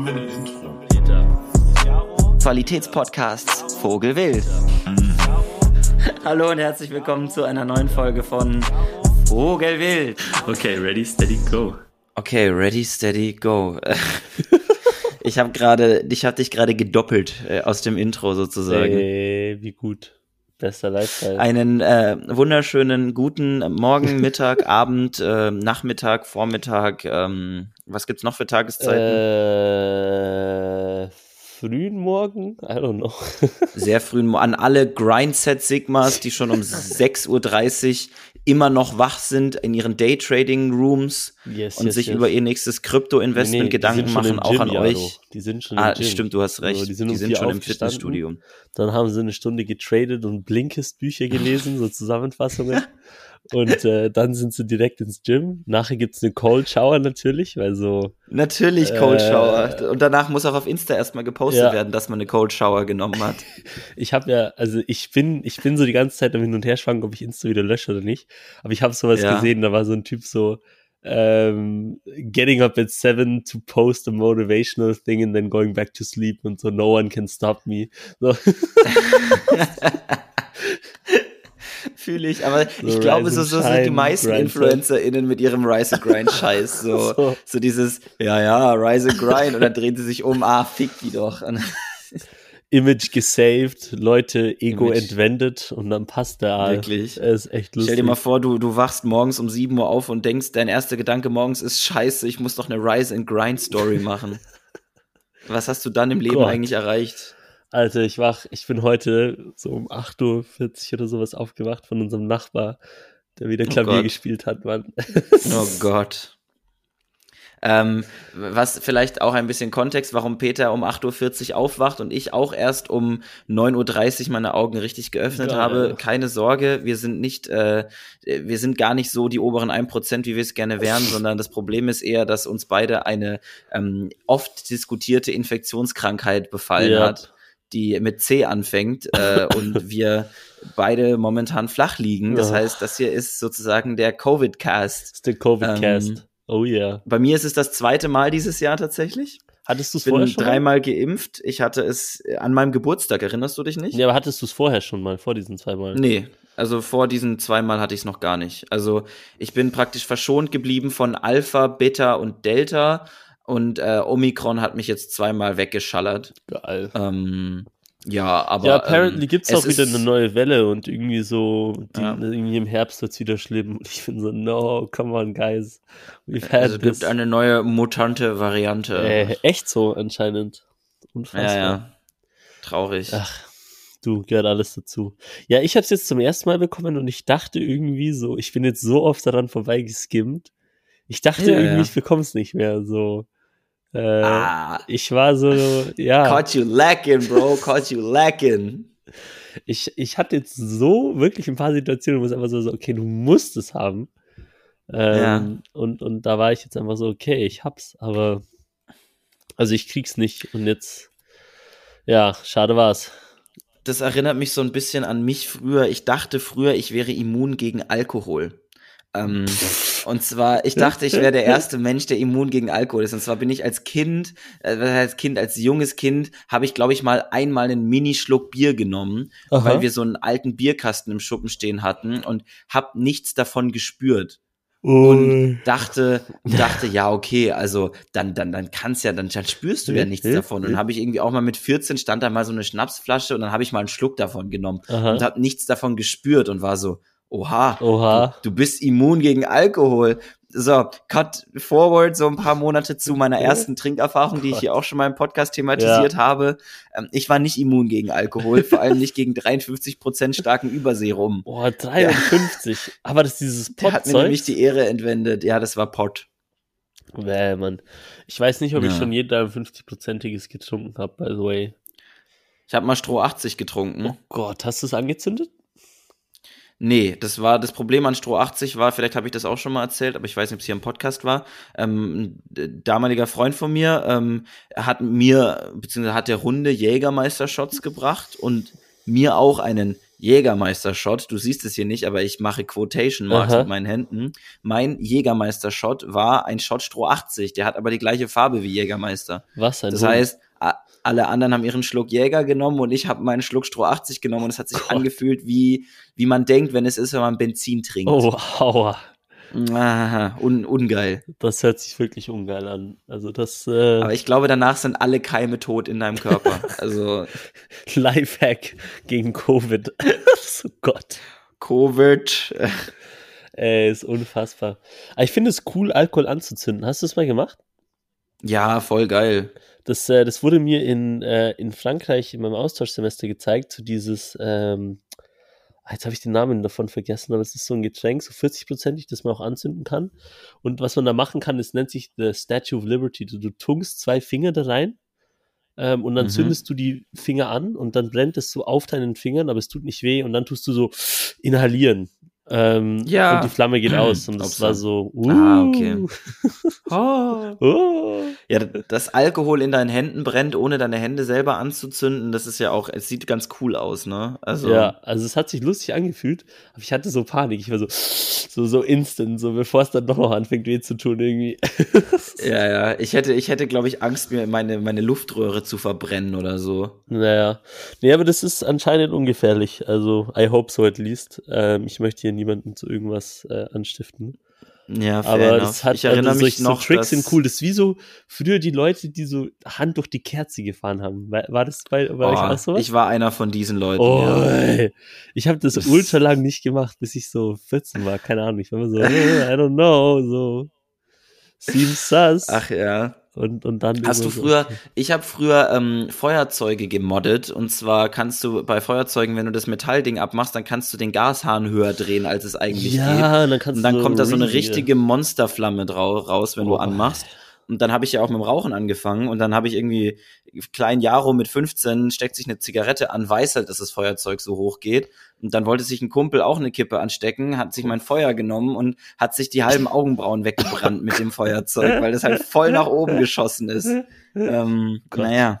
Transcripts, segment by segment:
Haben wir ein Intro? Peter. Qualitätspodcasts Vogelwild. Hallo und herzlich willkommen zu einer neuen Folge von Vogelwild. Okay, ready, steady, go. Okay, ready, steady, go. Ich hab dich gerade gedoppelt aus dem Intro sozusagen. Hey, wie gut. Bester Lifestyle. Einen wunderschönen guten Morgen, Mittag, Abend, Nachmittag, Vormittag. Was gibt's noch für Tageszeiten? Frühen Morgen? I don't know. Sehr frühen Morgen. An alle Grindset-Sigmas, die schon um 6.30 Uhr immer noch wach sind in ihren Daytrading-Rooms und sich über ihr nächstes Krypto-Investment Gedanken machen, auch Gym, an euch. Jaro. Die sind schon im Gym. Stimmt, du hast recht. Die sind schon im Fitnessstudio. Dann haben sie eine Stunde getradet und Blinkist-Bücher gelesen, so Zusammenfassungen. Und dann sind sie direkt ins Gym. Nachher gibt's eine Cold Shower natürlich, weil so... Natürlich Cold Shower. Und danach muss auch auf Insta erstmal gepostet werden, dass man eine Cold Shower genommen hat. Ich bin so die ganze Zeit am Hin- und Herschwanken, ob ich Insta wieder lösche oder nicht. Aber ich habe sowas gesehen, da war so ein Typ so... getting up at 7 to post a motivational thing and then going back to sleep and so no one can stop me. So. Fühle ich, aber so ich glaube, so sind die meisten InfluencerInnen mit ihrem Rise and Grind-Scheiß. So dieses, Rise and Grind und dann drehen sie sich um, fick die doch. Image gesaved, Leute, Ego entwendet und dann passt der Aal. Wirklich. Das ist echt lustig. Stell dir mal vor, du wachst morgens um 7 Uhr auf und denkst, dein erster Gedanke morgens ist, scheiße, ich muss doch eine Rise and Grind-Story machen. Was hast du dann im Leben eigentlich erreicht? Alter, ich bin heute so um 8.40 Uhr oder sowas aufgewacht von unserem Nachbar, der wieder Klavier gespielt hat, Mann. Oh Gott. Was vielleicht auch ein bisschen Kontext, warum Peter um 8.40 Uhr aufwacht und ich auch erst um 9.30 Uhr meine Augen richtig geöffnet habe. Keine Sorge, wir sind gar nicht so die oberen 1%, wie wir es gerne wären, sondern das Problem ist eher, dass uns beide eine oft diskutierte Infektionskrankheit befallen hat, die mit C anfängt und wir beide momentan flach liegen. Das heißt, das hier ist sozusagen der Covidcast. Das ist der Covidcast. Oh yeah. Bei mir ist es das zweite Mal dieses Jahr tatsächlich. Hattest du es vorher schon? Ich bin dreimal geimpft. Ich hatte es an meinem Geburtstag, erinnerst du dich nicht? Ja, aber hattest du es vorher schon mal, vor diesen zweimal? Nee, also vor diesen zweimal hatte ich es noch gar nicht. Also ich bin praktisch verschont geblieben von Alpha, Beta und Delta. Und Omikron hat mich jetzt zweimal weggeschallert. Geil. Aber... Ja, apparently gibt es auch wieder eine neue Welle und irgendwie so, irgendwie im Herbst wird es wieder schlimm. Und ich bin so, no, come on, guys. Es gibt eine neue mutante Variante. Echt so, anscheinend. Unfassbar. Ja. Traurig. Ach, du, gehört alles dazu. Ja, ich habe es jetzt zum ersten Mal bekommen und ich dachte irgendwie so, ich bin jetzt so oft daran vorbeigeskimmt. Ich dachte ich bekomme es nicht mehr, so... Ich war so, Caught you lacking, bro, caught you lacking. Ich hatte jetzt so wirklich ein paar Situationen, wo es einfach so, okay, du musst es haben. Und da war ich jetzt einfach so, okay, ich hab's, aber also ich krieg's nicht und jetzt, schade war's. Das erinnert mich so ein bisschen an mich früher. Ich dachte früher, ich wäre immun gegen Alkohol. Und zwar, ich dachte, ich wäre der erste Mensch, der immun gegen Alkohol ist. Und zwar bin ich als junges Kind, habe ich, glaube ich, einmal einen Minischluck Bier genommen, weil wir so einen alten Bierkasten im Schuppen stehen hatten und habe nichts davon gespürt. Und dachte, okay, also dann kannst ja, dann spürst du ja nichts davon. Und habe ich irgendwie auch mal mit 14 stand da mal so eine Schnapsflasche und dann habe ich mal einen Schluck davon genommen und habe nichts davon gespürt und war so, Oha. Du bist immun gegen Alkohol. So, cut forward so ein paar Monate zu meiner ersten Trinkerfahrung, die ich hier auch schon mal im Podcast thematisiert habe. Ich war nicht immun gegen Alkohol, vor allem nicht gegen 53% starken Überseerum. Boah, 53? Ja. Aber das ist dieses Pott-Zeug? Hat mir nämlich die Ehre entwendet. Ja, das war Pott. Bäh, Mann. Ich weiß nicht, ob ich schon jeden Tag 50%iges getrunken habe, by the way. Ich habe mal Stroh 80 getrunken. Oh Gott, hast du es angezündet? Nee, das war das Problem an Stroh 80 war, vielleicht habe ich das auch schon mal erzählt, aber ich weiß nicht, ob es hier im Podcast war, ein damaliger Freund von mir hat mir, beziehungsweise hat der Runde Jägermeister-Shots gebracht und mir auch einen Jägermeister-Shot, du siehst es hier nicht, aber ich mache Quotation Marks mit meinen Händen. Mein Jägermeister-Shot war ein Shotstroh 80, der hat aber die gleiche Farbe wie Jägermeister. Was denn? Das heißt, alle anderen haben ihren Schluck Jäger genommen und ich habe meinen Schluck Stroh 80 genommen und es hat sich angefühlt, wie man denkt, wenn es ist, wenn man Benzin trinkt. Oh, aua. Ah, ungeil. Das hört sich wirklich ungeil an. Also das. Aber ich glaube, danach sind alle Keime tot in deinem Körper. Also Lifehack gegen Covid. Oh Gott. Covid. Ey, ist unfassbar. Aber ich finde es cool, Alkohol anzuzünden. Hast du das mal gemacht? Ja, voll geil. Das wurde mir in Frankreich in meinem Austauschsemester gezeigt, zu dieses jetzt habe ich den Namen davon vergessen, aber es ist so ein Getränk, so 40%ig, das man auch anzünden kann. Und was man da machen kann, das nennt sich The Statue of Liberty. Du tunkst 2 Finger da rein und dann zündest du die Finger an und dann brennt es so auf deinen Fingern, aber es tut nicht weh und dann tust du so inhalieren. Und die Flamme geht aus und das war so. Okay. Ja, dass Alkohol in deinen Händen brennt, ohne deine Hände selber anzuzünden, das ist ja auch, es sieht ganz cool aus, ne? Also. Ja, also es hat sich lustig angefühlt, aber ich hatte so Panik, ich war so instant, so bevor es dann doch noch anfängt weh zu tun irgendwie. Ja, ich hätte glaube ich Angst, mir meine Luftröhre zu verbrennen oder so. Naja, nee, aber das ist anscheinend ungefährlich, also I hope so at least. Ich möchte hier niemanden zu irgendwas anstiften. Ja, aber das hat, ich erinnere mich noch, so Tricks sind cool. Das ist wie so früher die Leute, die so Hand durch die Kerze gefahren haben. War das bei euch auch so was? Ich war einer von diesen Leuten. Ey. Ich habe das ultra lang nicht gemacht, bis ich so 14 war. Keine Ahnung. Ich war immer so, I don't know. So seems sus. Ach ja. Und dann hast du früher, ich habe früher Feuerzeuge gemoddet und zwar kannst du bei Feuerzeugen, wenn du das Metallding abmachst, dann kannst du den Gashahn höher drehen, als es eigentlich geht. Und dann kommt da so eine richtige Monsterflamme raus, wenn du anmachst. Und dann habe ich ja auch mit dem Rauchen angefangen und dann habe ich irgendwie, klein Jaro mit 15, steckt sich eine Zigarette an, weiß halt, dass das Feuerzeug so hoch geht. Und dann wollte sich ein Kumpel auch eine Kippe anstecken, hat sich mein Feuer genommen und hat sich die halben Augenbrauen weggebrannt mit dem Feuerzeug, weil das halt voll nach oben geschossen ist. Naja,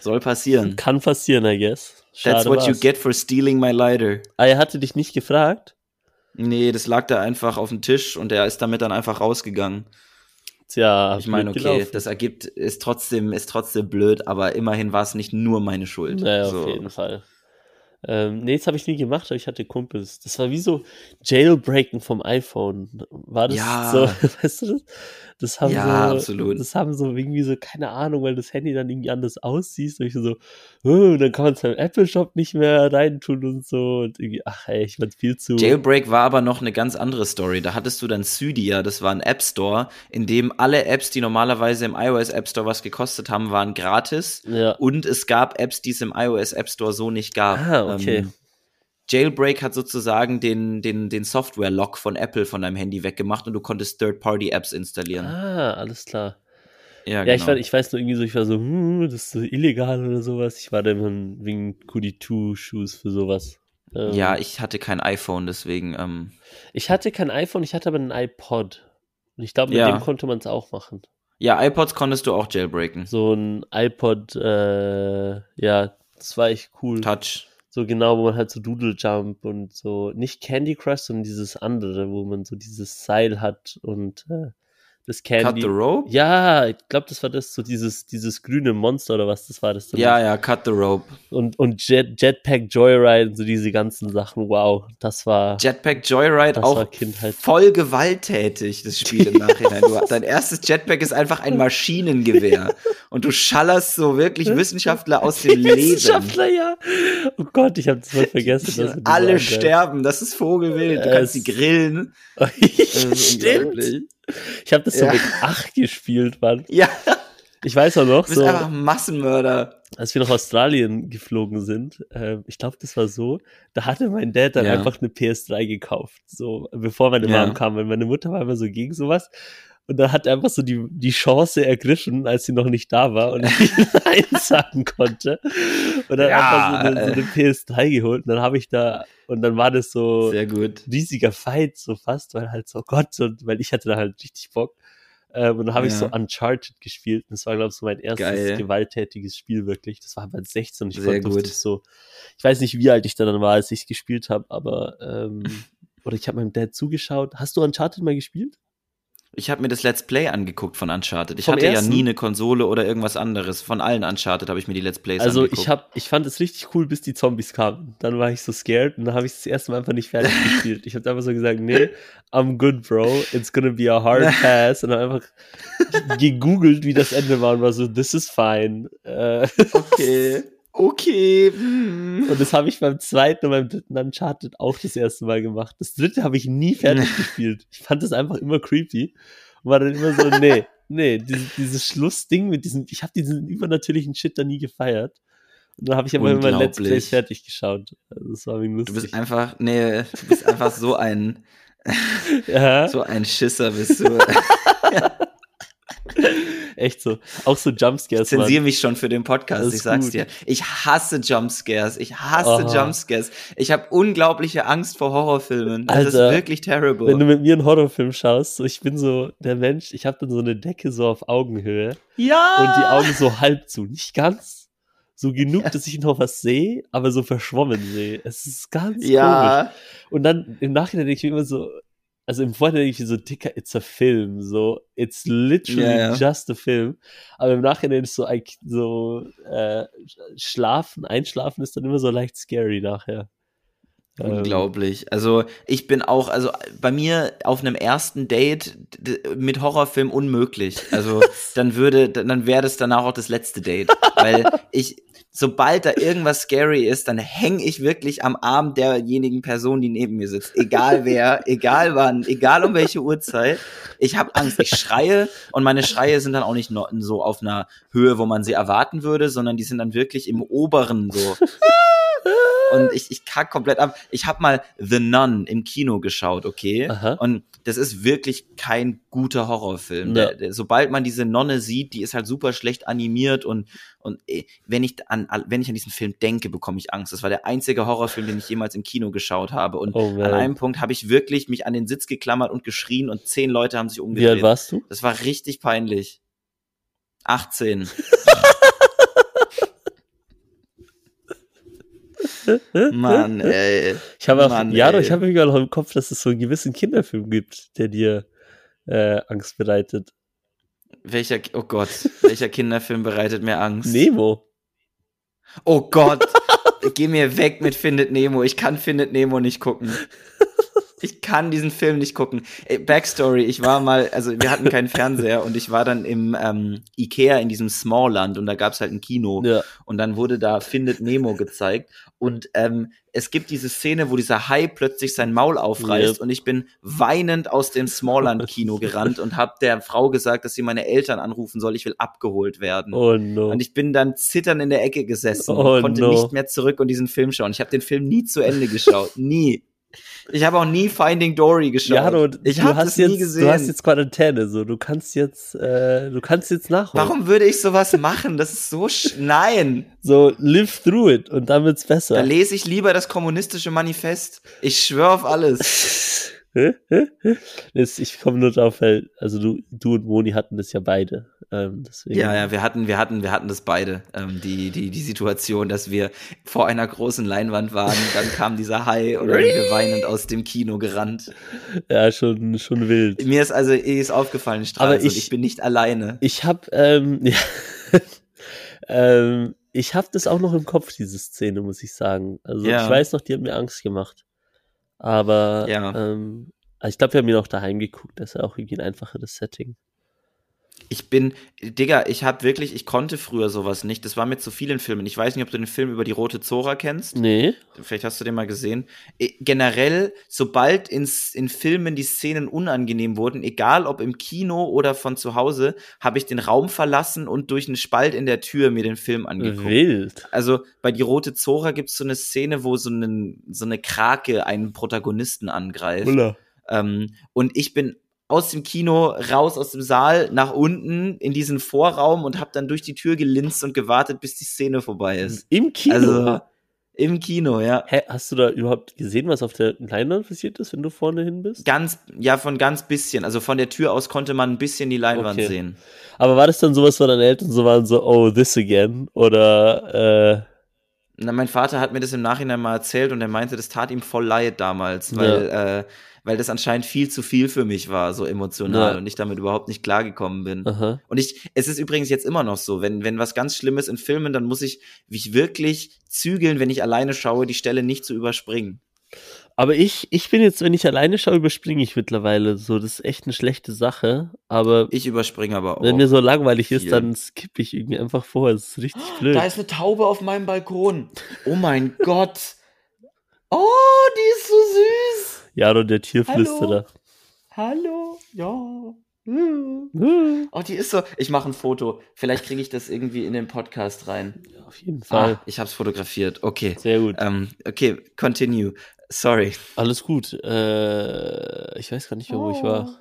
soll passieren. Kann passieren, I guess. Schade. That's what you get for stealing my lighter. Ah, er hatte dich nicht gefragt? Nee, das lag da einfach auf dem Tisch und er ist damit dann einfach rausgegangen. Tja, ich meine, okay, gelaufen. Das ergibt, ist trotzdem blöd, aber immerhin war es nicht nur meine Schuld. Naja, so. Auf jeden Fall. Nee, das habe ich nie gemacht, aber ich hatte Kumpels. Das war wie so Jailbreaken vom iPhone. War das so, weißt du das? Das haben absolut. Das haben so irgendwie so, keine Ahnung, weil das Handy dann irgendwie anders aussieht. Und ich so, dann kann man es beim Apple-Shop nicht mehr reintun und so. Und irgendwie, ich war viel zu... Jailbreak war aber noch eine ganz andere Story. Da hattest du dann Cydia, das war ein App-Store, in dem alle Apps, die normalerweise im iOS-App-Store was gekostet haben, waren gratis. Ja. Und es gab Apps, die es im iOS-App-Store so nicht gab. Okay. Jailbreak hat sozusagen den Software-Lock von Apple von deinem Handy weggemacht und du konntest Third-Party-Apps installieren. Alles klar. Ja, genau. Ich weiß nur irgendwie so, ich war so, das ist so illegal oder sowas. Ich war da immer wegen Goody-Two-Shoes für sowas. Ja, ich hatte kein iPhone, deswegen. Ich hatte kein iPhone, ich hatte aber einen iPod. Und ich glaube, mit dem konnte man es auch machen. Ja, iPods konntest du auch jailbreaken. So ein iPod, das war echt cool. Touch. So genau, wo man halt so Doodle Jump und so, nicht Candy Crush, sondern dieses andere, wo man so dieses Seil hat und das Candy. Cut the Rope? Ja, ich glaube, das war das, so dieses grüne Monster oder was, das war das. Ja, Cut the Rope. Und Jetpack Joyride, so diese ganzen Sachen, wow, das war... Jetpack Joyride auch voll gewalttätig, das Spiel im Nachhinein. Dein erstes Jetpack ist einfach ein Maschinengewehr. Und du schallerst so wirklich Wissenschaftler aus dem Leben. Wissenschaftler, ja. Oh Gott, ich habe das mal vergessen. Dass alle sterben, das ist Vogelwild. Du kannst sie grillen. Stimmt. Ich habe das so mit 8 gespielt, Mann. Ja. Ich weiß auch noch. Du bist einfach Massenmörder. Als wir nach Australien geflogen sind, ich glaube, das war so, da hatte mein Dad dann einfach eine PS3 gekauft. So, bevor meine Mom kam, weil meine Mutter war immer so gegen sowas. Und dann hat er einfach so die Chance ergriffen, als sie noch nicht da war und ich Nein sagen konnte. Und dann einfach so eine PS3 geholt. Und dann habe ich da, und dann war das so ein riesiger Fight, so fast, weil halt so, Gott, weil ich hatte da halt richtig Bock. Und dann habe ich so Uncharted gespielt. Das war, glaube ich, so mein erstes gewalttätiges Spiel wirklich. Das war halt 16. Ich fand das so. Ich weiß nicht, wie alt ich da dann war, als ich es gespielt habe, aber oder ich habe meinem Dad zugeschaut. Hast du Uncharted mal gespielt? Ich habe mir das Let's Play angeguckt von Uncharted. Ich hatte ja nie eine Konsole oder irgendwas anderes. Von allen Uncharted habe ich mir die Let's Plays angeguckt. Ich fand es richtig cool, bis die Zombies kamen. Dann war ich so scared und dann habe ich das erste Mal einfach nicht fertig gespielt. Ich habe einfach so gesagt, nee, I'm good, bro. It's gonna be a hard pass. Und dann einfach gegoogelt, wie das Ende war und war so, this is fine. Okay. Und das habe ich beim zweiten und beim dritten Uncharted auch das erste Mal gemacht. Das dritte habe ich nie fertig gespielt. Ich fand das einfach immer creepy. Und war dann immer so, nee, dieses Schlussding mit diesem, ich habe diesen übernatürlichen Shit da nie gefeiert. Und dann habe ich aber immer mein Let's Play fertig geschaut. Also das war irgendwie lustig. Du bist einfach so ein so ein Schisser bist du. Echt so. Auch so Jumpscares. Ich zensiere mich schon für den Podcast, ich sag's dir. Ich hasse Jumpscares. Ich habe unglaubliche Angst vor Horrorfilmen. Das Alter, ist wirklich terrible. Wenn du mit mir einen Horrorfilm schaust, so, ich bin so der Mensch, ich habe dann so eine Decke so auf Augenhöhe. Ja! Und die Augen so halb zu. Nicht ganz. So genug, dass ich noch was sehe, aber so verschwommen sehe. Es ist ganz komisch. Und dann im Nachhinein denke ich mir immer so, also im Vorhinein denke ich so, Dicker, it's a film, so, it's literally just a film. Aber im Nachhinein ist so Einschlafen ist dann immer so leicht scary nachher. Unglaublich. Also ich bin auch, bei mir auf einem ersten Date mit Horrorfilm unmöglich. Also dann wäre das danach auch das letzte Date. Weil sobald da irgendwas scary ist, dann hänge ich wirklich am Arm derjenigen Person, die neben mir sitzt. Egal wer, egal wann, egal um welche Uhrzeit. Ich habe Angst, ich schreie und meine Schreie sind dann auch nicht so auf einer Höhe, wo man sie erwarten würde, sondern die sind dann wirklich im oberen so. Und ich kack komplett ab. Ich habe mal The Nun im Kino geschaut, okay? Aha. Und das ist wirklich kein guter Horrorfilm. Ja. Sobald man diese Nonne sieht, die ist halt super schlecht animiert und wenn ich an diesen Film denke, bekomme ich Angst. Das war der einzige Horrorfilm, den ich jemals im Kino geschaut habe. Und an einem Punkt habe ich wirklich mich an den Sitz geklammert und geschrien und 10 Leute haben sich umgedreht. Wie alt warst du? Das war richtig peinlich. 18. Mann, ey. Ich habe immer noch im Kopf, dass es so einen gewissen Kinderfilm gibt, der dir Angst bereitet. Welcher Kinderfilm bereitet mir Angst? Nemo. Oh Gott, geh mir weg mit Findet Nemo. Ich kann Findet Nemo nicht gucken. Ich kann diesen Film nicht gucken. Backstory, wir hatten keinen Fernseher und ich war dann im Ikea in diesem Smallland und da gab es halt ein Kino und dann wurde da Findet Nemo gezeigt und es gibt diese Szene, wo dieser Hai plötzlich sein Maul aufreißt und ich bin weinend aus dem Smallland-Kino gerannt und habe der Frau gesagt, dass sie meine Eltern anrufen soll, ich will abgeholt werden. Oh no. Und ich bin dann zitternd in der Ecke gesessen und konnte nicht mehr zurück und diesen Film schauen. Ich habe den Film nie zu Ende geschaut, nie. Ich habe auch nie Finding Dory geschaut. Jaro, ich habe das nie gesehen. Du hast jetzt Quarantäne, so. Du kannst jetzt nachholen. Warum würde ich sowas machen? Das ist so nein. So, live through it und dann wird's besser. Da lese ich lieber das kommunistische Manifest. Ich schwöre auf alles. Ich komme nur drauf, weil du und Moni hatten das ja beide. Deswegen. Ja, wir hatten das beide. Die Situation, dass wir vor einer großen Leinwand waren, dann kam dieser Hai und wir weinend aus dem Kino gerannt. Ja, schon wild. Mir ist aufgefallen, Straße, aber ich bin nicht alleine. Ich habe ich habe das auch noch im Kopf, diese Szene, muss ich sagen. Also ich weiß noch, die hat mir Angst gemacht. Aber ich glaube, wir haben ihn auch daheim geguckt. Das ist ja auch irgendwie ein einfacheres Setting. Ich konnte früher sowas nicht. Das war mir zu viel in Filmen. Ich weiß nicht, ob du den Film über die Rote Zora kennst. Nee. Vielleicht hast du den mal gesehen. Generell, sobald in Filmen die Szenen unangenehm wurden, egal ob im Kino oder von zu Hause, habe ich den Raum verlassen und durch einen Spalt in der Tür mir den Film angeguckt. Wild. Also bei die Rote Zora gibt es so eine Szene, wo so eine Krake einen Protagonisten angreift. Und ich bin aus dem Kino, raus aus dem Saal, nach unten in diesen Vorraum und hab dann durch die Tür gelinst und gewartet, bis die Szene vorbei ist. Im Kino? Also, Im Kino, ja. Hä, hast du da überhaupt gesehen, was auf der Leinwand passiert ist, wenn du vorne hin bist? Von ganz bisschen. Also von der Tür aus konnte man ein bisschen die Leinwand sehen. Aber war das dann sowas, wo deine Eltern so waren, so, oh, this again? Oder, Na, mein Vater hat mir das im Nachhinein mal erzählt und er meinte, das tat ihm voll leid damals, weil das anscheinend viel zu viel für mich war, so emotional, und ich damit überhaupt nicht klargekommen bin. Aha. Und es ist übrigens jetzt immer noch so, wenn was ganz Schlimmes in Filmen, dann muss ich mich wirklich zügeln, wenn ich alleine schaue, die Stelle nicht zu überspringen. Aber ich bin jetzt, wenn ich alleine schaue, überspringe ich mittlerweile so. Das ist echt eine schlechte Sache, aber... Ich überspringe aber auch. Wenn mir so langweilig ist, dann skippe ich irgendwie einfach vor. Das ist richtig blöd. Da ist eine Taube auf meinem Balkon. Oh mein Gott. Oh, die ist so süß. Jaro, der Tierflüsterer. Hallo. Ja. Oh, die ist so... Ich mache ein Foto. Vielleicht kriege ich das irgendwie in den Podcast rein. Ja, auf jeden Fall. Ah, ich habe es fotografiert. Okay. Sehr gut. Okay, continue. Sorry. Alles gut. Ich weiß gar nicht mehr, wo ich war.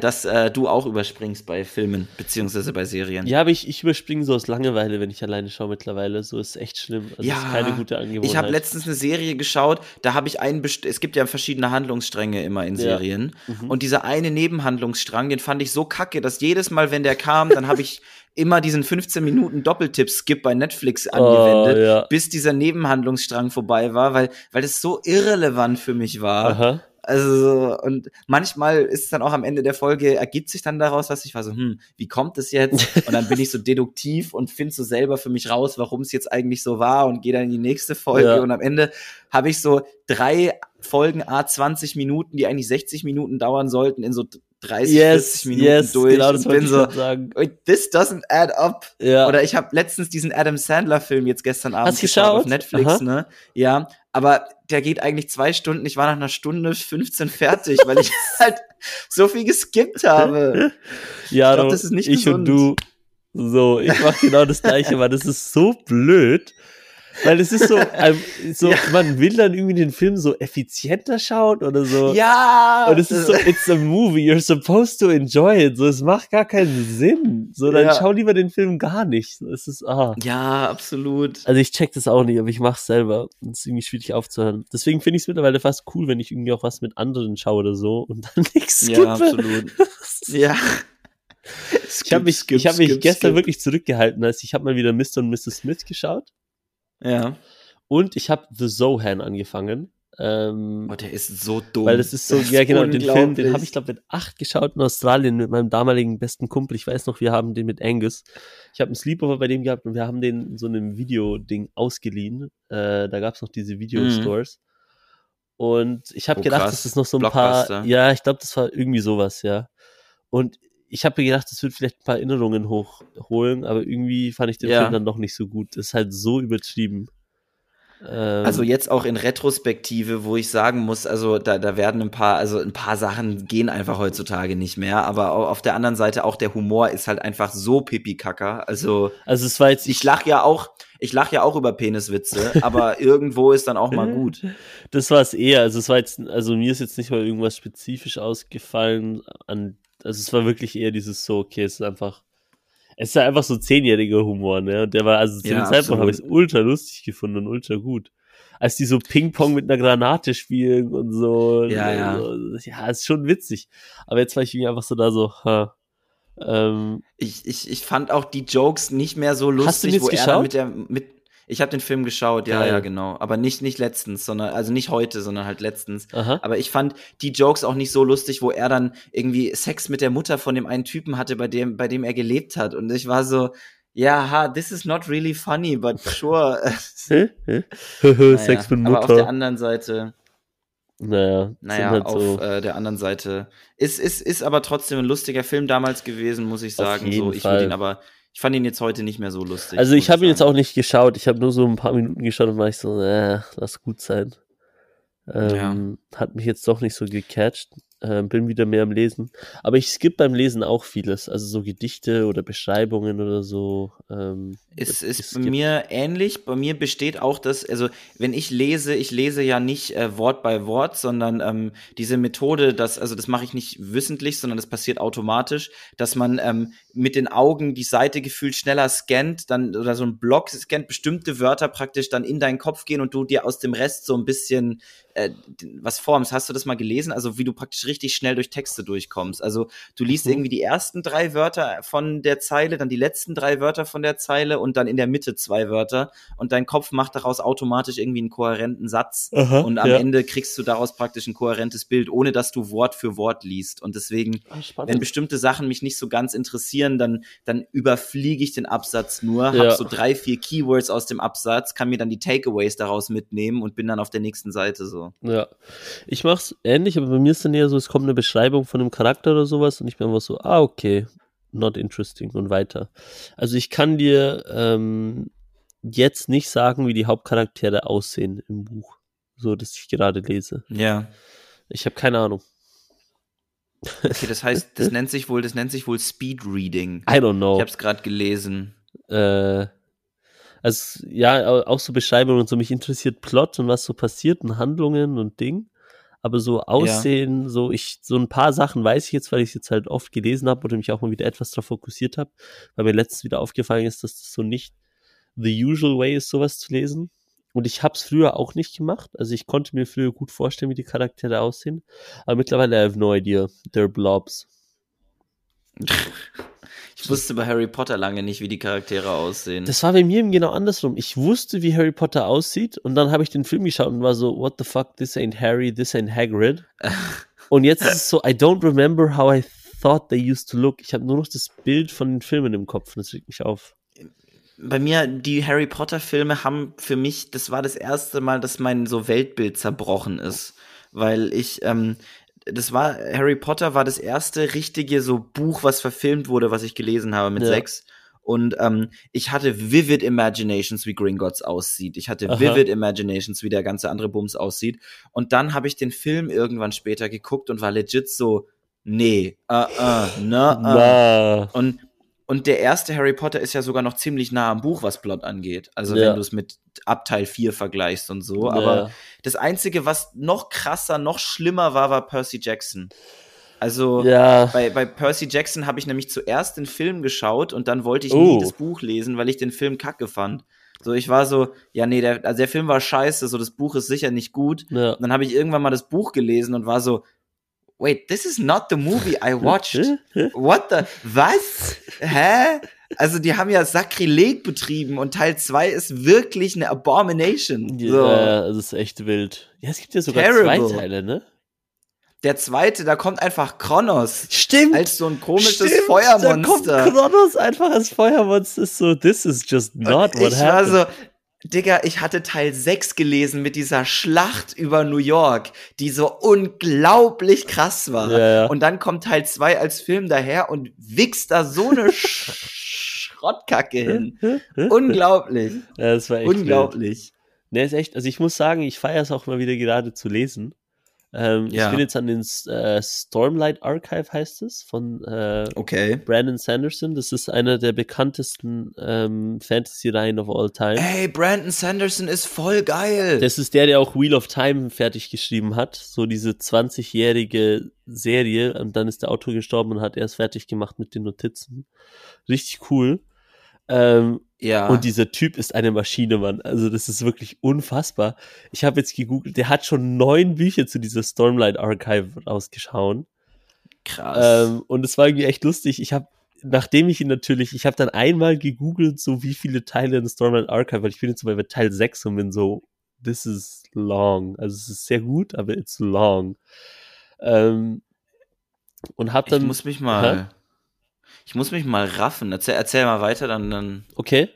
Dass du auch überspringst bei Filmen, beziehungsweise bei Serien. Ja, aber ich überspringe so aus Langeweile, wenn ich alleine schaue mittlerweile. So ist echt schlimm. Also ist keine gute Angewohnheit. Ich habe letztens eine Serie geschaut, da habe ich es gibt ja verschiedene Handlungsstränge immer in Serien. Mhm. Und dieser eine Nebenhandlungsstrang, den fand ich so kacke, dass jedes Mal, wenn der kam, dann habe ich immer diesen 15 Minuten Doppeltipp-Skip bei Netflix angewendet, bis dieser Nebenhandlungsstrang vorbei war, weil das so irrelevant für mich war. Aha. Also, und manchmal ist es dann auch am Ende der Folge, ergibt sich dann daraus was. Ich war so, wie kommt das jetzt? Und dann bin ich so deduktiv und finde so selber für mich raus, warum es jetzt eigentlich so war, und gehe dann in die nächste Folge. Ja. Und am Ende habe ich so 3 Folgen à 20 Minuten, die eigentlich 60 Minuten dauern sollten, in so 30, 40 Minuten durch. Genau, das wollte ich so sagen. This doesn't add up. Ja. Oder ich habe letztens diesen Adam Sandler-Film jetzt gestern Abend geschaut auf Netflix. Aha. Ne? Ja, aber der geht eigentlich 2 Stunden. Ich war nach einer Stunde 15 fertig, weil ich halt so viel geskippt habe. Ja, ich glaube, das ist nicht gesund. Ich und du. So, ich mache genau das Gleiche, aber das ist so blöd. Weil es ist so man will dann irgendwie den Film so effizienter schauen oder so. Ja! Und es ist so, it's a movie, you're supposed to enjoy it. So, es macht gar keinen Sinn. So, dann schau lieber den Film gar nicht. So, es ist, Ja, absolut. Also ich check das auch nicht, aber ich mach's selber. Es ist irgendwie schwierig aufzuhören. Deswegen finde ich es mittlerweile fast cool, wenn ich irgendwie auch was mit anderen schaue oder so und dann nichts skippe. Ja, absolut. Ja. Ich habe mich gestern wirklich zurückgehalten, als ich habe mal wieder Mr. und Mrs. Smith geschaut. Ja. Und ich habe The Zohan angefangen. Der ist so dumm. Weil das ist so, das genau, den Film, den habe ich, glaube ich, mit 8 geschaut in Australien mit meinem damaligen besten Kumpel. Ich weiß noch, wir haben den mit Angus. Ich habe einen Sleepover bei dem gehabt und wir haben den in so einem Videoding ausgeliehen. Da gab es noch diese Videostores. Und ich habe gedacht, das ist noch so ein paar... Ja, ich glaube, das war irgendwie sowas, ja. Und ich habe mir gedacht, das wird vielleicht ein paar Erinnerungen hochholen, aber irgendwie fand ich den Film dann doch nicht so gut. Das ist halt so übertrieben. Also jetzt auch in Retrospektive, wo ich sagen muss, also da werden ein paar Sachen gehen einfach heutzutage nicht mehr, aber auf der anderen Seite auch der Humor ist halt einfach so Pipi-Kacker. Also es war jetzt, ich lach ja auch über Peniswitze, aber irgendwo ist dann auch mal gut. Das war es eher, also mir ist jetzt nicht mal irgendwas spezifisch ausgefallen an. Also es war wirklich eher dieses so, okay, es ist einfach so 10-jähriger Humor, ne? Und der war, also zu dem Zeitpunkt habe ich es ultra lustig gefunden und ultra gut. Als die so Ping-Pong mit einer Granate spielen und so. Ja, und so, ja, ist schon witzig. Aber jetzt war ich irgendwie einfach so da so, Ich fand auch die Jokes nicht mehr so lustig. Hast du jetzt geschaut? Ich habe den Film geschaut, ja, genau. Aber nicht letztens, nicht heute, sondern halt letztens. Aha. Aber ich fand die Jokes auch nicht so lustig, wo er dann irgendwie Sex mit der Mutter von dem einen Typen hatte, bei dem er gelebt hat. Und ich war so, this is not really funny, but sure. Sex mit Mutter. Aber auf der anderen Seite... der anderen Seite. Ist aber trotzdem ein lustiger Film damals gewesen, muss ich sagen. Auf jeden Fall. Ich fand ihn jetzt heute nicht mehr so lustig. Also ich habe ihn jetzt auch nicht geschaut. Ich habe nur so ein paar Minuten geschaut und war ich so, lass gut sein. Hat mich jetzt doch nicht so gecatcht. bin wieder mehr am Lesen. Aber ich skippe beim Lesen auch vieles. Also so Gedichte oder Beschreibungen oder so. Es ist bei mir ähnlich. Bei mir besteht auch das, also wenn ich lese ja nicht Wort bei Wort, sondern diese Methode, das mache ich nicht wissentlich, sondern das passiert automatisch, dass man mit den Augen die Seite gefühlt schneller scannt, dann oder so ein Block scannt, bestimmte Wörter praktisch dann in deinen Kopf gehen und du dir aus dem Rest so ein bisschen was formst. Hast du das mal gelesen? Also wie du praktisch richtig schnell durch Texte durchkommst. Also du liest irgendwie die ersten 3 Wörter von der Zeile, dann die letzten 3 Wörter von der Zeile und dann in der Mitte 2 Wörter und dein Kopf macht daraus automatisch irgendwie einen kohärenten Satz. Aha, und am Ende kriegst du daraus praktisch ein kohärentes Bild, ohne dass du Wort für Wort liest. Und deswegen, wenn bestimmte Sachen mich nicht so ganz interessieren, dann überfliege ich den Absatz nur, hab so 3-4 Keywords aus dem Absatz, kann mir dann die Takeaways daraus mitnehmen und bin dann auf der nächsten Seite so. Ja, ich mach's ähnlich, aber bei mir ist dann eher so, es kommt eine Beschreibung von einem Charakter oder sowas und ich bin einfach so, okay, not interesting und weiter. Also ich kann dir jetzt nicht sagen, wie die Hauptcharaktere aussehen im Buch, so das ich gerade lese. Ja. Ich habe keine Ahnung. Okay, das heißt, das nennt sich wohl Speedreading. I don't know. Ich hab's gerade gelesen. Also ja, auch so Beschreibungen und so, mich interessiert Plot und was so passiert und Handlungen und Ding, aber so Aussehen, so ein paar Sachen weiß ich jetzt, weil ich es jetzt halt oft gelesen habe oder mich auch mal wieder etwas darauf fokussiert habe, weil mir letztens wieder aufgefallen ist, dass das so nicht the usual way ist, sowas zu lesen. Und ich habe es früher auch nicht gemacht, also ich konnte mir früher gut vorstellen, wie die Charaktere aussehen, aber mittlerweile I have no idea, they're blobs. Ich wusste bei Harry Potter lange nicht, wie die Charaktere aussehen. Das war bei mir eben genau andersrum. Ich wusste, wie Harry Potter aussieht und dann habe ich den Film geschaut und war so, what the fuck, this ain't Harry, this ain't Hagrid. Und jetzt ist es so, I don't remember how I thought they used to look. Ich habe nur noch das Bild von den Filmen im Kopf und das regt mich auf. Bei mir, die Harry Potter Filme haben für mich, das war das erste Mal, dass mein so Weltbild zerbrochen ist. Weil ich, Harry Potter war das erste richtige so Buch, was verfilmt wurde, was ich gelesen habe mit 6. Und ich hatte vivid imaginations, wie Gringotts aussieht. Ich hatte vivid imaginations, wie der ganze andere Bums aussieht. Und dann habe ich den Film irgendwann später geguckt und war legit so, nee, na. Und der erste Harry Potter ist ja sogar noch ziemlich nah am Buch, was Plot angeht. Also wenn du es mit ab Teil 4 vergleichst und so. Ja. Aber das Einzige, was noch krasser, noch schlimmer war Percy Jackson. Also bei Percy Jackson habe ich nämlich zuerst den Film geschaut und dann wollte ich nie das Buch lesen, weil ich den Film kacke fand. So, ich war so, der Film war scheiße, so das Buch ist sicher nicht gut. Ja. Und dann habe ich irgendwann mal das Buch gelesen und war so, wait, this is not the movie I watched. What the? Was? Hä? Also die haben ja Sakrileg betrieben und Teil 2 ist wirklich eine Abomination. Ja, das ist echt wild. Ja, es gibt ja sogar zwei Teile, ne? Der zweite, da kommt einfach Kronos. Stimmt. Als so ein komisches Feuermonster. Da kommt Kronos einfach als Feuermonster. Ist so, this is just not what happened. War so, Digga, ich hatte Teil 6 gelesen mit dieser Schlacht über New York, die so unglaublich krass war. Ja. Und dann kommt Teil 2 als Film daher und wichst da so eine Schrottkacke hin. Unglaublich. Ja, das war echt unglaublich. Ne, ist echt, also ich muss sagen, ich feiere es auch mal wieder gerade zu lesen. Ich bin jetzt an den Stormlight Archive, heißt es, von Brandon Sanderson. Das ist einer der bekanntesten Fantasy-Reihen of all time. Ey, Brandon Sanderson ist voll geil! Das ist der auch Wheel of Time fertig geschrieben hat. So diese 20-jährige Serie. Und dann ist der Autor gestorben und hat erst fertig gemacht mit den Notizen. Richtig cool. Und dieser Typ ist eine Maschine, Mann. Also das ist wirklich unfassbar. Ich habe jetzt gegoogelt, der hat schon 9 Bücher zu dieser Stormlight Archive rausgeschaut. Krass. Und es war irgendwie echt lustig. Ich habe dann einmal gegoogelt, so wie viele Teile in Stormlight Archive, weil ich bin jetzt bei Teil 6 und bin so, this is long. Also es ist sehr gut, aber it's long. Und hab dann... Ich muss mich mal raffen. Erzähl mal weiter, dann. Okay.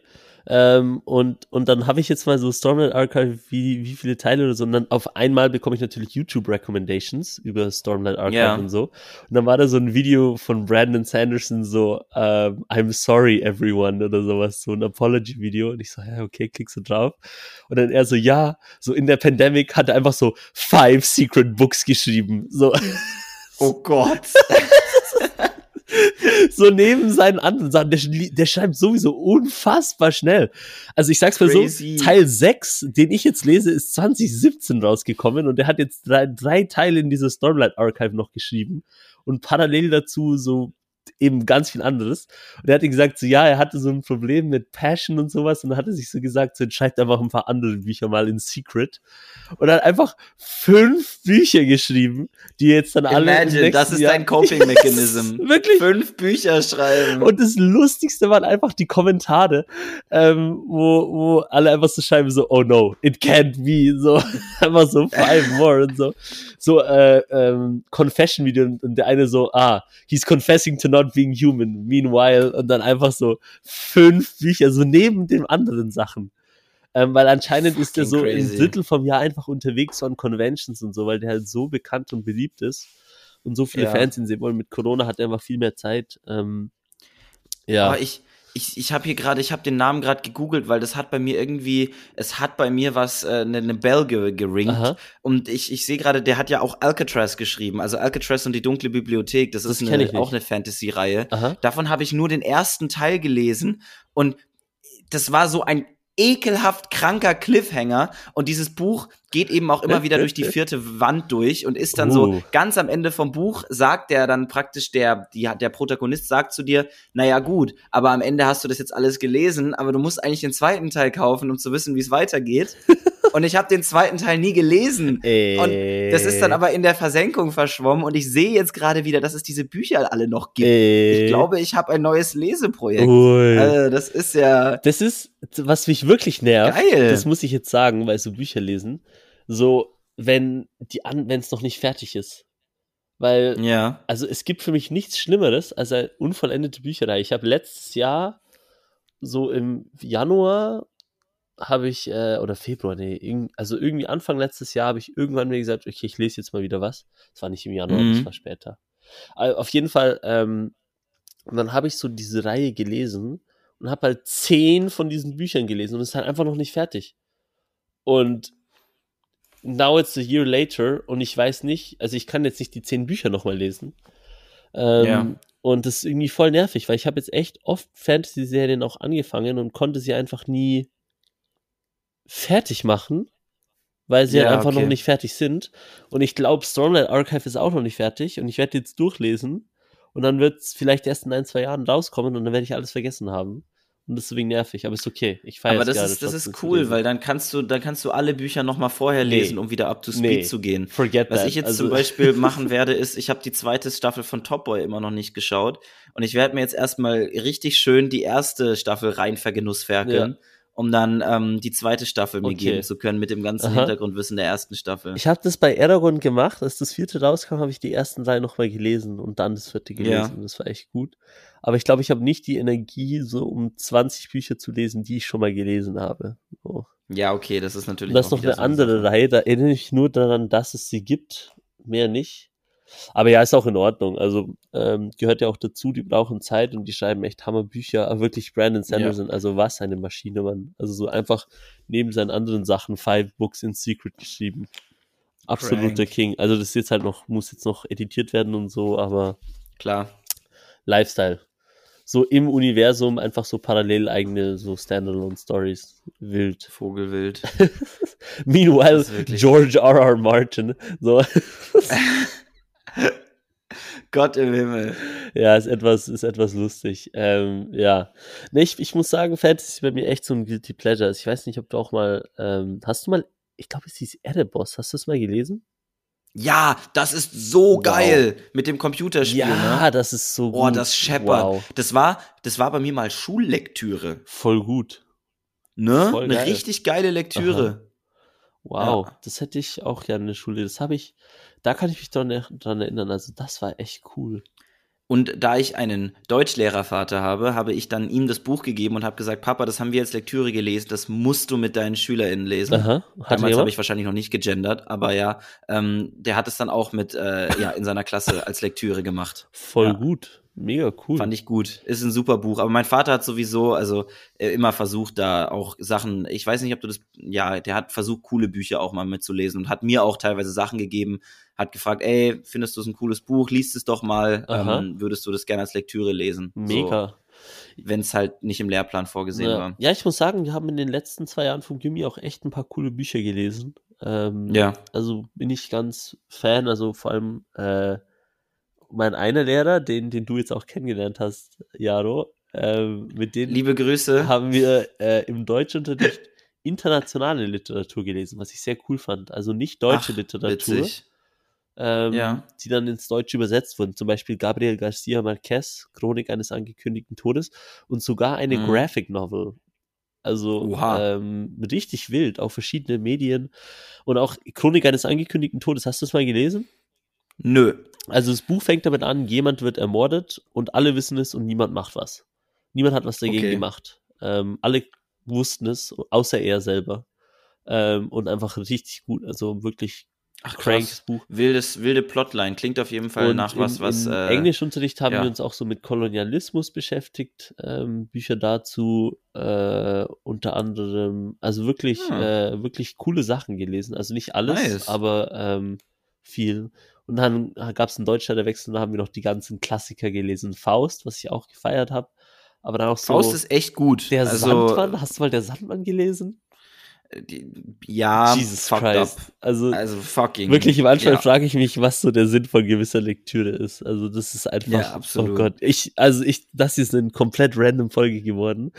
Und dann habe ich jetzt mal so Stormlight Archive, wie viele Teile oder so. Und dann auf einmal bekomme ich natürlich YouTube-Recommendations über Stormlight Archive und so. Und dann war da so ein Video von Brandon Sanderson so, I'm sorry everyone oder sowas, so ein Apology-Video. Und ich so, ja, okay, klickst du drauf. Und dann er so, so in der Pandemic hat er einfach so 5 Secret Books geschrieben. So. Oh Gott. So neben seinen anderen Sachen, der schreibt sowieso unfassbar schnell. Also ich sag's mal so, Teil 6, den ich jetzt lese, ist 2017 rausgekommen und der hat jetzt drei Teile in dieses Stormlight Archive noch geschrieben und parallel dazu so eben ganz viel anderes. Und er hat gesagt, so ja, er hatte so ein Problem mit Passion und sowas und dann hat er sich so gesagt, so schreibt einfach ein paar andere Bücher mal in Secret und hat einfach 5 Bücher geschrieben, die jetzt dann alle Imagine, das ist dein Coping-Mechanism. Wirklich? 5 Bücher schreiben. Und das Lustigste waren einfach die Kommentare, wo alle einfach so schreiben, so, oh no, it can't be, so, einfach so 5 more und so. So, Confession-Video und der eine so, he's confessing to not being human, meanwhile, und dann einfach so 5 Bücher, so neben den anderen Sachen. Weil anscheinend ist der so im Drittel vom Jahr einfach unterwegs an Conventions und so, weil der halt so bekannt und beliebt ist und so viele Fans ihn sehen wollen. Mit Corona hat er einfach viel mehr Zeit. Aber ich habe hier gerade, ich habe den Namen gerade gegoogelt, weil das hat bei mir irgendwie, es hat bei mir was, eine Bell geringt. Aha. Und ich sehe gerade, der hat ja auch Alcatraz geschrieben, also Alcatraz und die dunkle Bibliothek, das ist auch eine Fantasy-Reihe. Aha. Davon habe ich nur den ersten Teil gelesen und das war so ein ekelhaft kranker Cliffhanger und dieses Buch geht eben auch immer wieder durch die 4. Wand durch und ist dann so, ganz am Ende vom Buch sagt der dann praktisch, der Protagonist sagt zu dir, naja gut, aber am Ende hast du das jetzt alles gelesen, aber du musst eigentlich den 2. Teil kaufen, um zu wissen, wie es weitergeht. Und ich habe den 2. Teil nie gelesen. Und das ist dann aber in der Versenkung verschwommen und ich sehe jetzt gerade wieder, dass es diese Bücher alle noch gibt. Ich glaube, ich habe ein neues Leseprojekt. Also, das ist ja... Das ist, was mich wirklich nervt. Geil. Das muss ich jetzt sagen, weil so Bücher lesen, so, wenn es noch nicht fertig ist. Weil, also es gibt für mich nichts Schlimmeres als eine unvollendete Bücherei. Ich habe letztes Jahr, so im Januar, habe ich, oder Februar, irgendwie Anfang letztes Jahr habe ich irgendwann mir gesagt, okay, ich lese jetzt mal wieder was. Das war nicht im Januar, das war später. Aber auf jeden Fall, und dann habe ich so diese Reihe gelesen und habe halt 10 von diesen Büchern gelesen und es ist halt einfach noch nicht fertig. Und now it's a year later und ich weiß nicht, also ich kann jetzt nicht die 10 Bücher nochmal lesen. Und das ist irgendwie voll nervig, weil ich habe jetzt echt oft Fantasy-Serien auch angefangen und konnte sie einfach nie fertig machen, weil sie halt einfach noch nicht fertig sind. Und ich glaube, Stormlight Archive ist auch noch nicht fertig und ich werde jetzt durchlesen und dann wird es vielleicht erst in 1-2 Jahren rauskommen und dann werde ich alles vergessen haben. Und das ist deswegen nervig, aber ist okay. Ich feiere es gerade. Aber das ist cool, weil dann kannst du alle Bücher nochmal vorher lesen, um wieder up to speed zu gehen. Forget that. Was ich jetzt zum Beispiel machen werde, ist, ich habe die 2. Staffel von Top Boy immer noch nicht geschaut und ich werde mir jetzt erstmal richtig schön die 1. Staffel rein vergenussferkeln. Ja. Um dann die 2. Staffel mir geben zu können mit dem ganzen Hintergrundwissen der 1. Staffel. Ich habe das bei Eragon gemacht, als das 4. rauskam, habe ich die ersten 3 nochmal gelesen und dann das 4. gelesen. Ja. Das war echt gut. Aber ich glaube, ich habe nicht die Energie, so um 20 Bücher zu lesen, die ich schon mal gelesen habe. So. Ja, okay, das ist natürlich. Und das ist noch eine andere Reihe, da erinnere ich mich nur daran, dass es sie gibt, mehr nicht. Aber ja, ist auch in Ordnung. Also gehört ja auch dazu, die brauchen Zeit und die schreiben echt Hammerbücher. Aber wirklich Brandon Sanderson, also was eine Maschine, Mann. Also so einfach neben seinen anderen Sachen 5 Books in Secret geschrieben. Absoluter King. Also das ist jetzt halt noch, muss jetzt noch editiert werden und so, aber klar. Lifestyle. So im Universum einfach so parallel eigene so Standalone-Stories. Wild. Vogelwild. Meanwhile George R.R. Martin. So. Gott im Himmel. Ja, ist etwas lustig. Nee, ich muss sagen, Fantasy ist bei mir echt so ein Guilty Pleasure. Also ich weiß nicht, ob du auch mal, hast du mal, ich glaube, es hieß Erebus, hast du es mal gelesen? Ja, das ist so geil mit dem Computerspiel. Ja, ne? Das ist so gut. Oh, das scheppert. Wow. Das war bei mir mal Schullektüre. Voll gut. Ne? Voll eine richtig geile Lektüre. Aha. Wow, das hätte ich auch gerne in der Schule. Da kann ich mich dran erinnern. Also das war echt cool. Und da ich einen Deutschlehrervater habe, habe ich dann ihm das Buch gegeben und habe gesagt, Papa, das haben wir als Lektüre gelesen, das musst du mit deinen SchülerInnen lesen. Aha. Damals habe ich wahrscheinlich noch nicht gegendert, aber der hat es dann auch mit in seiner Klasse als Lektüre gemacht. Voll gut. Mega cool. Fand ich gut. Ist ein super Buch. Aber mein Vater hat sowieso, also immer versucht, da auch Sachen, ich weiß nicht, ob du das, ja, der hat versucht, coole Bücher auch mal mitzulesen und hat mir auch teilweise Sachen gegeben, hat gefragt, ey, findest du es ein cooles Buch? Liest es doch mal, würdest du das gerne als Lektüre lesen? Mega. So, wenn es halt nicht im Lehrplan vorgesehen war. Ja, ich muss sagen, wir haben in den letzten 2 Jahren vom Gymi auch echt ein paar coole Bücher gelesen. Also bin ich ganz Fan, also vor allem mein einer Lehrer, den du jetzt auch kennengelernt hast, Jaro, mit denen liebe Grüße, haben wir im Deutschunterricht internationale Literatur gelesen, was ich sehr cool fand. Also nicht deutsche Literatur, die dann ins Deutsche übersetzt wurden. Zum Beispiel Gabriel Garcia Marquez, Chronik eines angekündigten Todes und sogar eine Graphic Novel. Also richtig wild, auch verschiedene Medien. Und auch Chronik eines angekündigten Todes. Hast du es mal gelesen? Nö. Also das Buch fängt damit an, jemand wird ermordet und alle wissen es und niemand macht was. Niemand hat was dagegen gemacht. Alle wussten es, außer er selber. Und einfach richtig gut, also wirklich krankes Buch. Wilde Plotline, klingt auf jeden Fall und nach was... Im Englischunterricht haben wir uns auch so mit Kolonialismus beschäftigt, Bücher dazu, unter anderem, also wirklich coole Sachen gelesen. Also nicht alles, aber viel... Und dann gab es einen Deutschlehrer-Wechsel und dann haben wir noch die ganzen Klassiker gelesen. Faust, was ich auch gefeiert habe. Aber dann auch so. Faust ist echt gut. Der Sandmann, hast du mal der Sandmann gelesen? Ja, Jesus Christ. Also fucking. Wirklich, manchmal frage ich mich, was so der Sinn von gewisser Lektüre ist. Also das ist einfach, oh Gott. Das ist eine komplett random Folge geworden.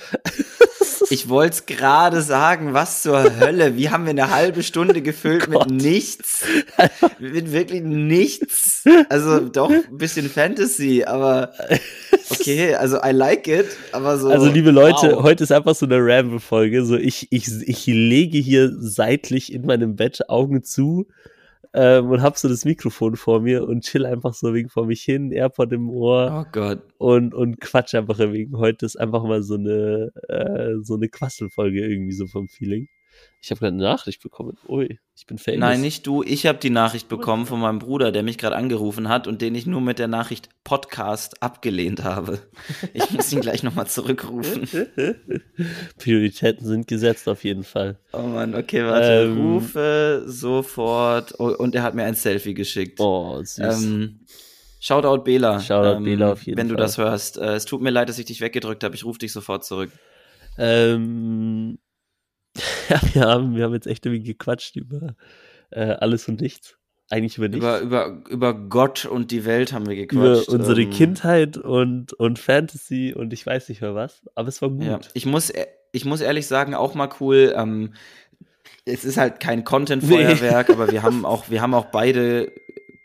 Ich wollte es gerade sagen, was zur Hölle, wie haben wir eine halbe Stunde gefüllt mit nichts, mit wirklich nichts, also doch ein bisschen Fantasy, aber okay, also I like it, aber so. Also liebe Leute, heute ist einfach so eine Ramble-Folge, so ich lege hier seitlich in meinem Bett Augen zu und hab so das Mikrofon vor mir und chill einfach so wegen vor mich hin, AirPod im Ohr. Oh Gott. Und quatsch einfach wegen. Heute ist einfach mal so eine Quasselfolge irgendwie so vom Feeling. Ich habe gerade eine Nachricht bekommen. Ui, ich bin famous. Nein, nicht du. Ich habe die Nachricht bekommen von meinem Bruder, der mich gerade angerufen hat und den ich nur mit der Nachricht Podcast abgelehnt habe. Ich muss ihn gleich nochmal zurückrufen. Prioritäten sind gesetzt auf jeden Fall. Oh Mann, okay, warte. Rufe sofort. Oh, und er hat mir ein Selfie geschickt. Oh, süß. Shoutout Bela. Shoutout Bela auf jeden Fall. Wenn du das hörst. Es tut mir leid, dass ich dich weggedrückt habe. Ich rufe dich sofort zurück. Ja, wir haben jetzt echt irgendwie gequatscht über alles und nichts. Eigentlich über nichts. Über Gott und die Welt haben wir gequatscht. Über unsere Kindheit und Fantasy und ich weiß nicht mehr was. Aber es war gut. Ja, ich muss ehrlich sagen, auch mal cool, es ist halt kein Content-Feuerwerk, aber wir haben auch beide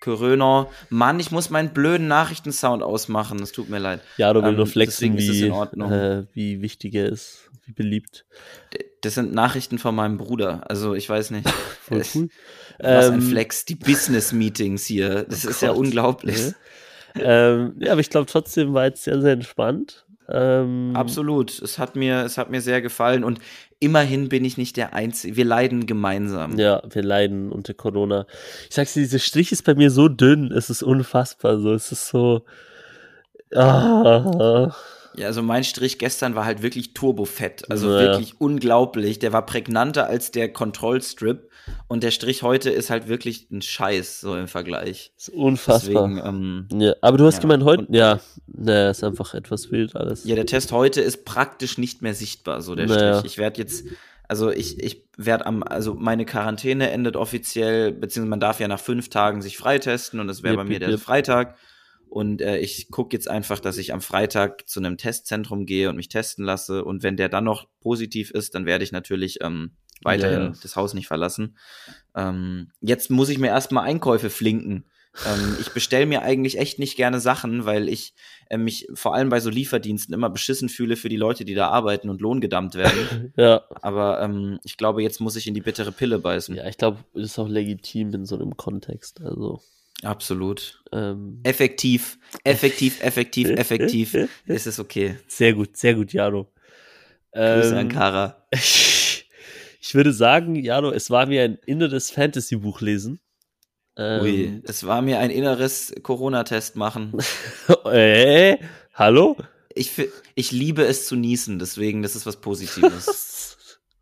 Corona. Mann, ich muss meinen blöden Nachrichtensound ausmachen. Es tut mir leid. Ja, du willst nur flexen, wie wichtig er ist. Beliebt. Das sind Nachrichten von meinem Bruder. Also ich weiß nicht. Voll cool. Was ein Flex, die Business-Meetings hier. Das ist ja unglaublich. Ja, aber ich glaube trotzdem war es sehr, sehr entspannt. Absolut. Es hat mir sehr gefallen und immerhin bin ich nicht der Einzige. Wir leiden gemeinsam. Ja, wir leiden unter Corona. Ich sag's dir, dieser Strich ist bei mir so dünn. Es ist unfassbar. So, es ist so. Ja, also mein Strich gestern war halt wirklich turbofett, also wirklich unglaublich. Der war prägnanter als der Kontrollstrip und der Strich heute ist halt wirklich ein Scheiß, so im Vergleich. Das ist unfassbar. Deswegen, aber du hast gemeint, heute, ist einfach etwas wild alles. Ja, der Test heute ist praktisch nicht mehr sichtbar, so der Strich. Ich werde jetzt, also ich werde meine Quarantäne endet offiziell, beziehungsweise man darf ja nach 5 Tagen sich freitesten und das wäre bei mir der Freitag. Und ich gucke jetzt einfach, dass ich am Freitag zu einem Testzentrum gehe und mich testen lasse. Und wenn der dann noch positiv ist, dann werde ich natürlich weiterhin das Haus nicht verlassen. Jetzt muss ich mir erstmal Einkäufe flinken. Ich bestelle mir eigentlich echt nicht gerne Sachen, weil ich mich vor allem bei so Lieferdiensten immer beschissen fühle für die Leute, die da arbeiten und Lohn gedammt werden. Aber ich glaube, jetzt muss ich in die bittere Pille beißen. Ja, ich glaube, das ist auch legitim in so einem Kontext, also... Absolut. Effektiv. Es ist okay. Sehr gut, Jaro. Grüße an Kara. Ich würde sagen, Jaro, es war wie ein inneres Fantasy-Buch lesen. Ui, es war mir ein inneres Corona-Test machen. Hallo? Ich liebe es zu niesen, deswegen, das ist was Positives.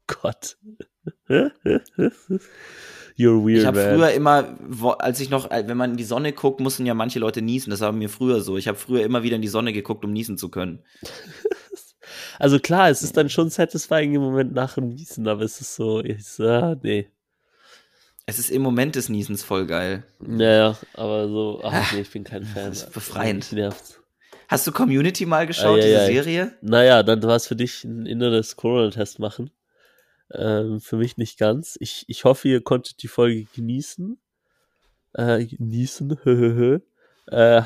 Gott. You're weird, ich habe früher immer, als ich noch, wenn man in die Sonne guckt, mussten ja manche Leute niesen. Das war mir früher so. Ich habe früher immer wieder in die Sonne geguckt, um niesen zu können. Also klar, es ist dann schon satisfying im Moment nach dem Niesen, aber es ist so, nee. Es ist im Moment des Niesens voll geil. Naja, aber so, nee, ich bin kein Fan. Das ist befreiend. Nervt. Hast du Community mal geschaut, diese Serie? Naja, dann war es für dich ein inneres Corona-Test machen. Für mich nicht ganz. Ich hoffe, ihr konntet die Folge genießen.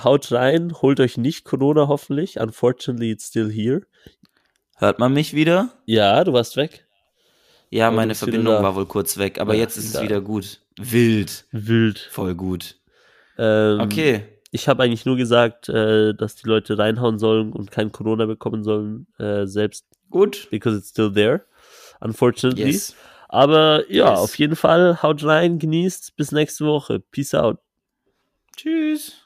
Haut rein, holt euch nicht Corona hoffentlich. Unfortunately, it's still here. Hört man mich wieder? Ja, du warst weg. Ja, aber meine Verbindung war wohl kurz weg, aber jetzt ist es wieder gut. Wild. Voll gut. Okay. Ich habe eigentlich nur gesagt, dass die Leute reinhauen sollen und kein Corona bekommen sollen, selbst. Gut. Because it's still there, unfortunately. Yes. Aber ja, auf jeden Fall, haut rein, genießt. Bis nächste Woche. Peace out. Tschüss.